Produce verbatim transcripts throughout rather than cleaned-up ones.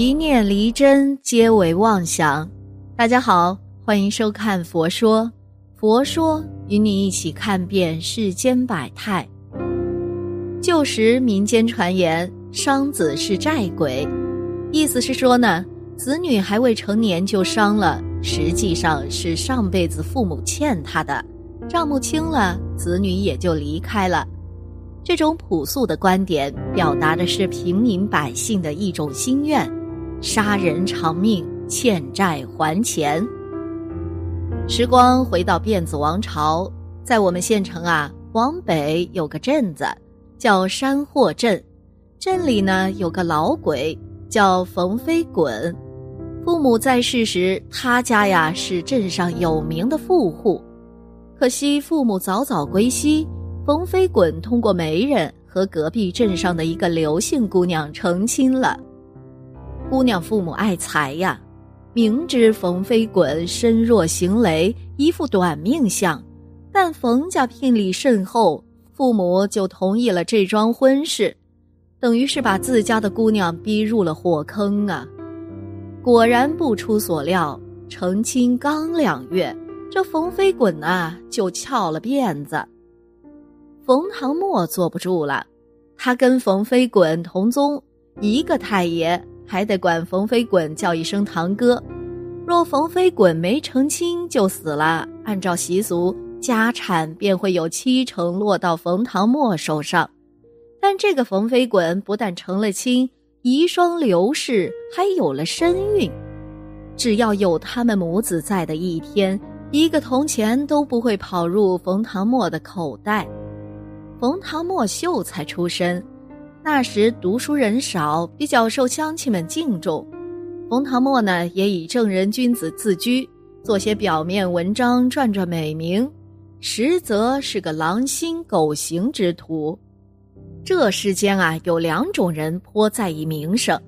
一念离真皆为妄想。大家好，欢迎收看佛说，佛说与你一起看遍世间百态。旧时民间传言伤子是债鬼，意思是说呢，子女还未成年就伤了，实际上是上辈子父母欠他的，账目清了，子女也就离开了。这种朴素的观点表达的是平民百姓的一种心愿，杀人偿命，欠债还钱。时光回到辫子王朝，在我们县城啊，往北有个镇子叫山货镇，镇里呢有个老鬼叫冯飞滚。父母在世时，他家呀是镇上有名的富户，可惜父母早早归西。冯飞滚通过媒人和隔壁镇上的一个刘姓姑娘成亲了。姑娘父母爱财呀，明知冯飞滚身弱行雷，一副短命相，但冯家聘礼甚厚，父母就同意了这桩婚事，等于是把自家的姑娘逼入了火坑啊。果然不出所料，成亲刚两月，这冯飞滚啊就翘了辫子。冯唐默坐不住了，他跟冯飞滚同宗，一个太爷还得管冯飞滚叫一声堂哥。若冯飞滚没成亲就死了，按照习俗，家产便会有七成落到冯唐默手上。但这个冯飞滚不但成了亲，遗孀刘氏还有了身孕。只要有他们母子在的一天，一个铜钱都不会跑入冯唐默的口袋。冯唐默秀才出身，那时读书人少，比较受乡亲们敬重。冯唐默呢，也以正人君子自居，做些表面文章赚赚美名，实则是个狼心狗行之徒。这世间啊，有两种人颇在意名声，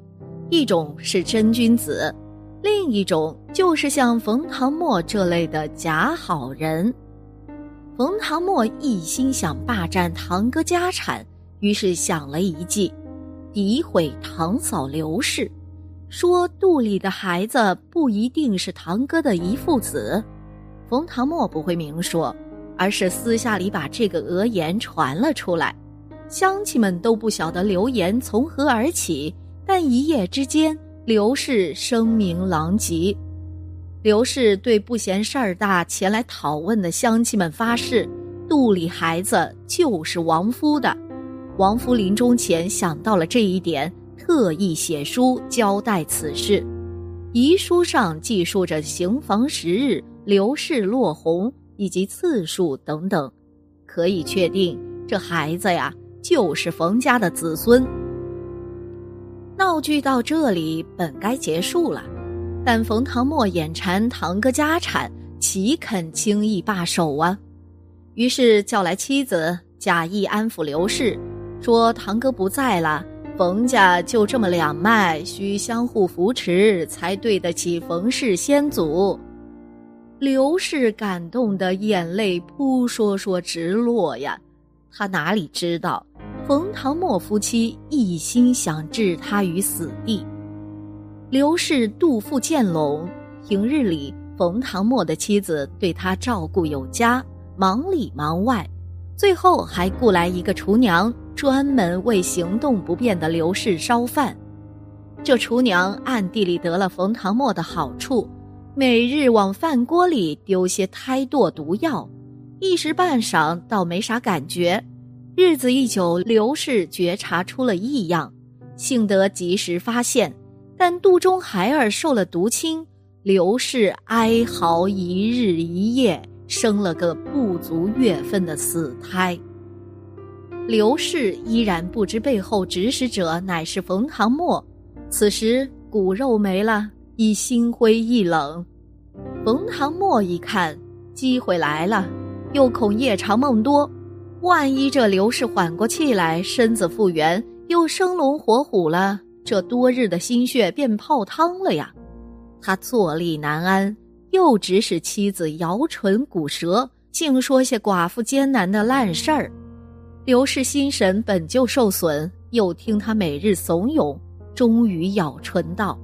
一种是真君子，另一种就是像冯唐默这类的假好人。冯唐默一心想霸占堂哥家产，于是想了一计，诋毁堂嫂刘氏，说肚里的孩子不一定是堂哥的遗腹子。冯唐默不会明说，而是私下里把这个讹言传了出来。乡亲们都不晓得流言从何而起，但一夜之间，刘氏声名狼藉。刘氏对不嫌事儿大前来讨问的乡亲们发誓，肚里孩子就是亡夫的。亡夫临终前想到了这一点，特意写书交代此事。遗书上记述着行房时日、刘氏落红以及次数等等，可以确定这孩子呀就是冯家的子孙。闹剧到这里本该结束了，但冯唐默眼馋堂哥家产，岂肯轻易罢手啊？于是叫来妻子，假意安抚刘氏，说堂哥不在了，冯家就这么两脉，需相互扶持，才对得起冯氏先祖。刘氏感动得眼泪扑簌簌直落呀，他哪里知道，冯唐默夫妻一心想置他于死地。刘氏肚腹渐拢，平日里冯唐默的妻子对他照顾有加，忙里忙外，最后还雇来一个厨娘，专门为行动不便的刘氏烧饭。这厨娘暗地里得了冯唐默的好处，每日往饭锅里丢些胎堕毒药，一时半晌倒没啥感觉。日子一久，刘氏觉察出了异样，幸得及时发现，但肚中孩儿受了毒侵，刘氏哀嚎一日一夜，生了个不足月份的死胎。刘氏依然不知背后指使者乃是冯唐默，此时骨肉没了，已心灰意冷。冯唐默一看机会来了，又恐夜长梦多，万一这刘氏缓过气来，身子复原，又生龙活虎了，这多日的心血便泡汤了呀。他坐立难安，又指使妻子摇唇鼓舌，竟说些寡妇艰难的烂事儿。刘氏心神本就受损，又听他每日怂恿，终于咬唇道：“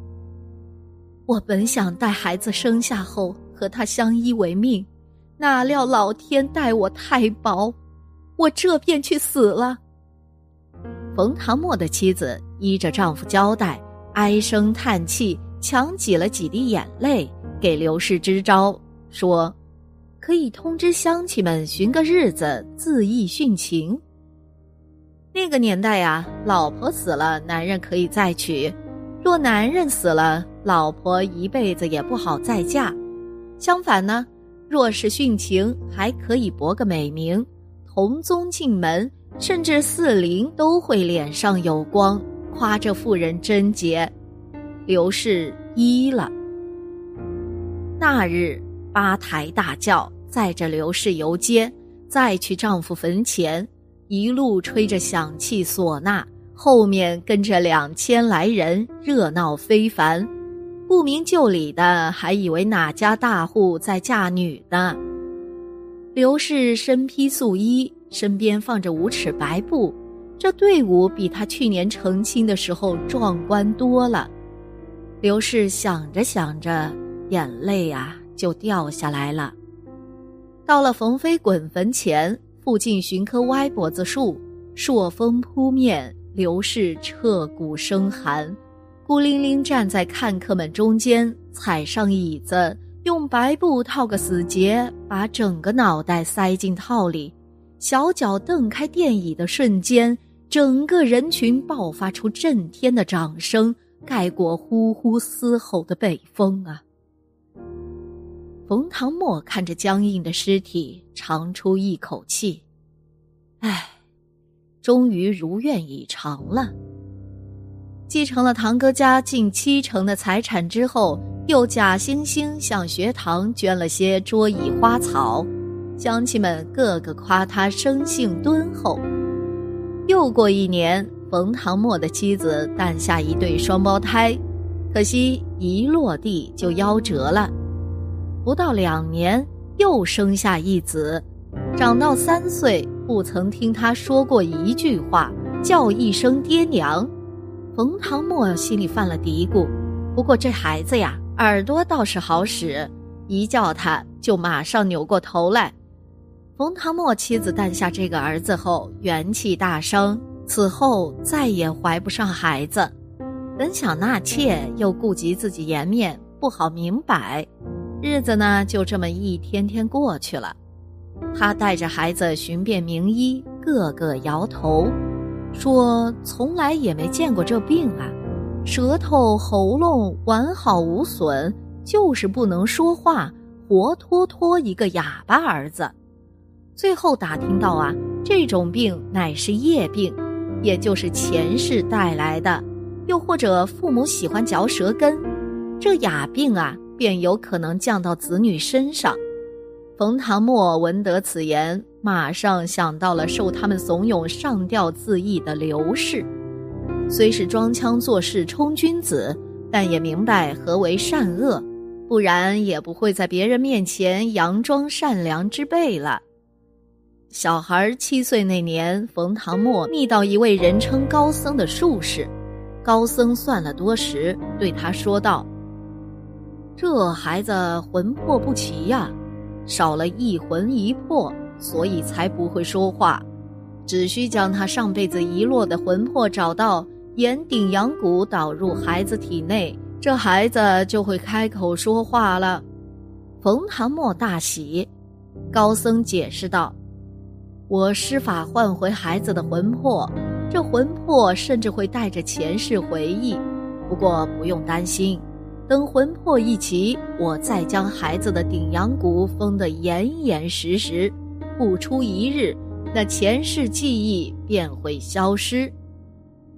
我本想待孩子生下后和他相依为命，哪料老天待我太薄，我这便去死了。”冯唐墨的妻子依着丈夫交代，唉声叹气，强挤了几滴眼泪，给刘氏支招，说可以通知乡亲们寻个日子自缢殉情。那个年代啊，老婆死了男人可以再娶，若男人死了，老婆一辈子也不好再嫁。相反呢，若是殉情，还可以博个美名，同宗进门，甚至四邻都会脸上有光，夸这妇人贞洁。刘氏依了。那日八抬大轿载着刘氏游街，再去丈夫坟前，一路吹着响器唢呐，后面跟着两千来人，热闹非凡。不明就里的还以为哪家大户在嫁女呢。刘氏身披素衣，身边放着五尺白布，这队伍比他去年成亲的时候壮观多了。刘氏想着想着，眼泪啊就掉下来了。到了冯妃滚坟前，附近寻棵歪脖子树，朔风扑面，刘氏彻骨生寒，孤零零站在看客们中间，踩上椅子，用白布套个死结，把整个脑袋塞进套里。小脚蹬开电椅的瞬间，整个人群爆发出震天的掌声，盖过呼呼嘶吼的北风啊！冯唐墨看着僵硬的尸体，长出一口气，唉，终于如愿以偿了。继承了堂哥家近七成的财产之后，又假惺惺向学堂捐了些桌椅花草，乡亲们个个夸他生性敦厚。又过一年，冯唐墨的妻子诞下一对双胞胎，可惜一落地就夭折了。不到两年，又生下一子，长到三岁，不曾听他说过一句话，叫一声爹娘。冯唐墨心里犯了嘀咕，不过这孩子呀，耳朵倒是好使，一叫他就马上扭过头来。冯唐墨妻子诞下这个儿子后，元气大伤，此后再也怀不上孩子。本想纳妾，又顾及自己颜面，不好明摆，日子呢就这么一天天过去了。他带着孩子寻遍名医，个个摇头，说从来也没见过这病啊，舌头喉咙完好无损，就是不能说话，活脱脱一个哑巴儿子。最后打听到啊，这种病乃是业病，也就是前世带来的，又或者父母喜欢嚼舌根，这哑病啊便有可能降到子女身上。冯唐墨闻得此言，马上想到了受他们怂恿上吊自缢的刘氏。虽是装腔作势充君子，但也明白何为善恶，不然也不会在别人面前佯装善良之辈了。小孩七岁那年，冯唐墨觅到一位人称高僧的术士，高僧算了多时，对他说道：“这孩子魂魄不齐呀、啊。”少了一魂一魄，所以才不会说话。只需将他上辈子遗落的魂魄找到，沿顶阳骨导入孩子体内，这孩子就会开口说话了。冯唐墨大喜。高僧解释道：“我施法换回孩子的魂魄，这魂魄甚至会带着前世回忆，不过不用担心。等魂魄一齐，我再将孩子的顶阳骨封得严严实实，不出一日，那前世记忆便会消失。”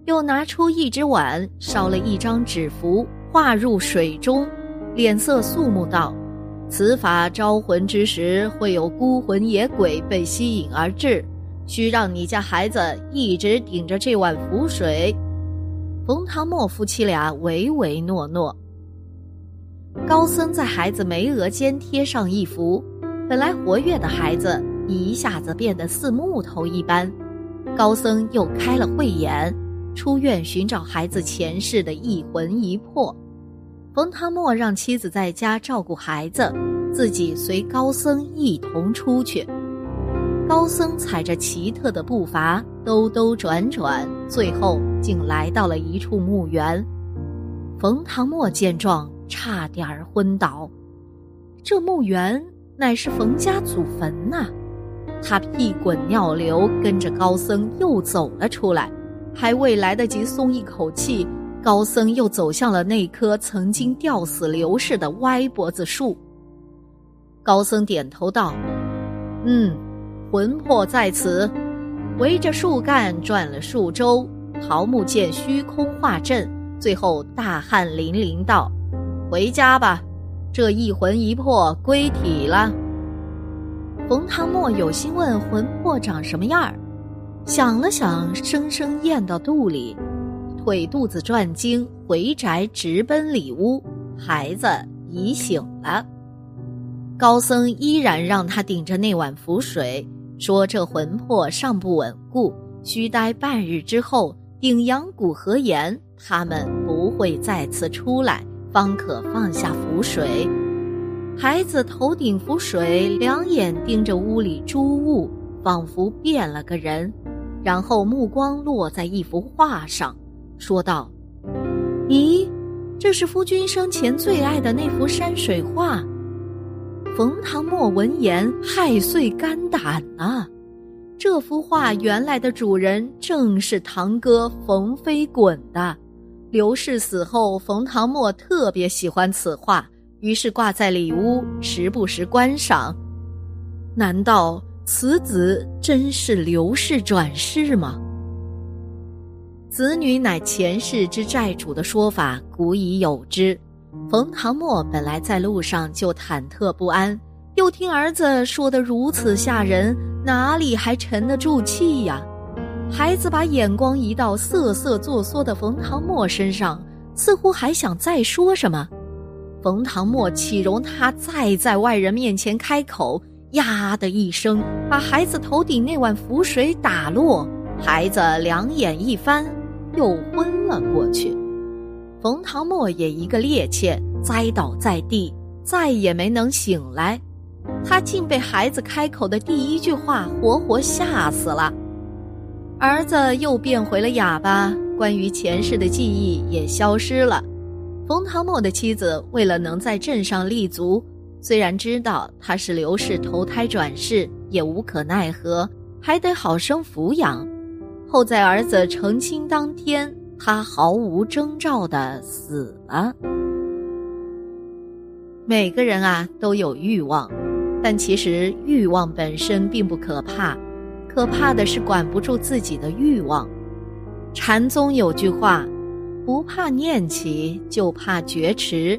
又拿出一只碗，烧了一张纸符，化入水中，脸色肃穆道：“此法招魂之时，会有孤魂野鬼被吸引而至，需让你家孩子一直顶着这碗符水。”冯唐墨夫妻俩唯唯诺诺。高僧在孩子眉额间贴上一符，本来活跃的孩子一下子变得似木头一般。高僧又开了慧眼，出院寻找孩子前世的一魂一魄。冯唐默让妻子在家照顾孩子，自己随高僧一同出去。高僧踩着奇特的步伐，兜兜转转，最后竟来到了一处墓园。冯唐默见状，差点昏倒。这墓园乃是冯家祖坟呐、啊！他屁滚尿流，跟着高僧又走了出来，还未来得及松一口气，高僧又走向了那棵曾经吊死刘氏的歪脖子树。高僧点头道：“嗯，魂魄在此。”围着树干转了数周，桃木剑虚空化阵，最后大汗淋漓道：“回家吧，这一魂一魄归体了。”冯唐默有心问魂魄长什么样儿，想了想，生生咽到肚里，腿肚子转经，回宅直奔里屋。孩子已醒了，高僧依然让他顶着那碗符水，说这魂魄尚不稳固，需待半日之后顶阳谷合岩，他们不会再次出来，方可放下符水。孩子头顶符水，两眼盯着屋里诸物，仿佛变了个人，然后目光落在一幅画上，说道：“咦，这是夫君生前最爱的那幅山水画。”冯唐默闻言骇碎肝胆啊！这幅画原来的主人正是堂哥冯飞滚的。刘氏死后，冯唐默特别喜欢此画，于是挂在里屋，时不时观赏。难道此子真是刘氏转世吗？子女乃前世之债主的说法古已有之。冯唐默本来在路上就忐忑不安，又听儿子说得如此吓人，哪里还沉得住气呀？孩子把眼光移到瑟瑟作缩的冯唐默身上，似乎还想再说什么。冯唐默岂容他再在外人面前开口，呀的一声把孩子头顶那碗符水打落，孩子两眼一翻，又昏了过去。冯唐默也一个趔趄栽倒在地，再也没能醒来。他竟被孩子开口的第一句话活活吓死了。儿子又变回了哑巴，关于前世的记忆也消失了。冯唐默的妻子为了能在镇上立足，虽然知道他是刘氏投胎转世，也无可奈何，还得好生抚养。后在儿子成亲当天，他毫无征兆地死了。每个人啊都有欲望，但其实欲望本身并不可怕，可怕的是管不住自己的欲望。禅宗有句话：不怕念起，就怕觉迟。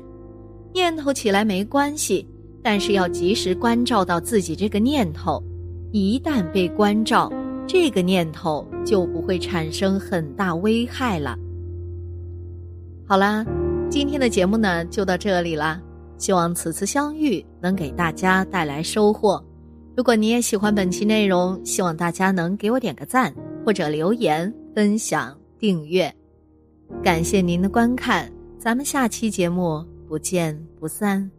念头起来没关系，但是要及时关照到自己这个念头。一旦被关照，这个念头就不会产生很大危害了。好啦，今天的节目呢就到这里啦。希望此次相遇能给大家带来收获。如果你也喜欢本期内容，希望大家能给我点个赞，或者留言、分享、订阅。感谢您的观看，咱们下期节目不见不散。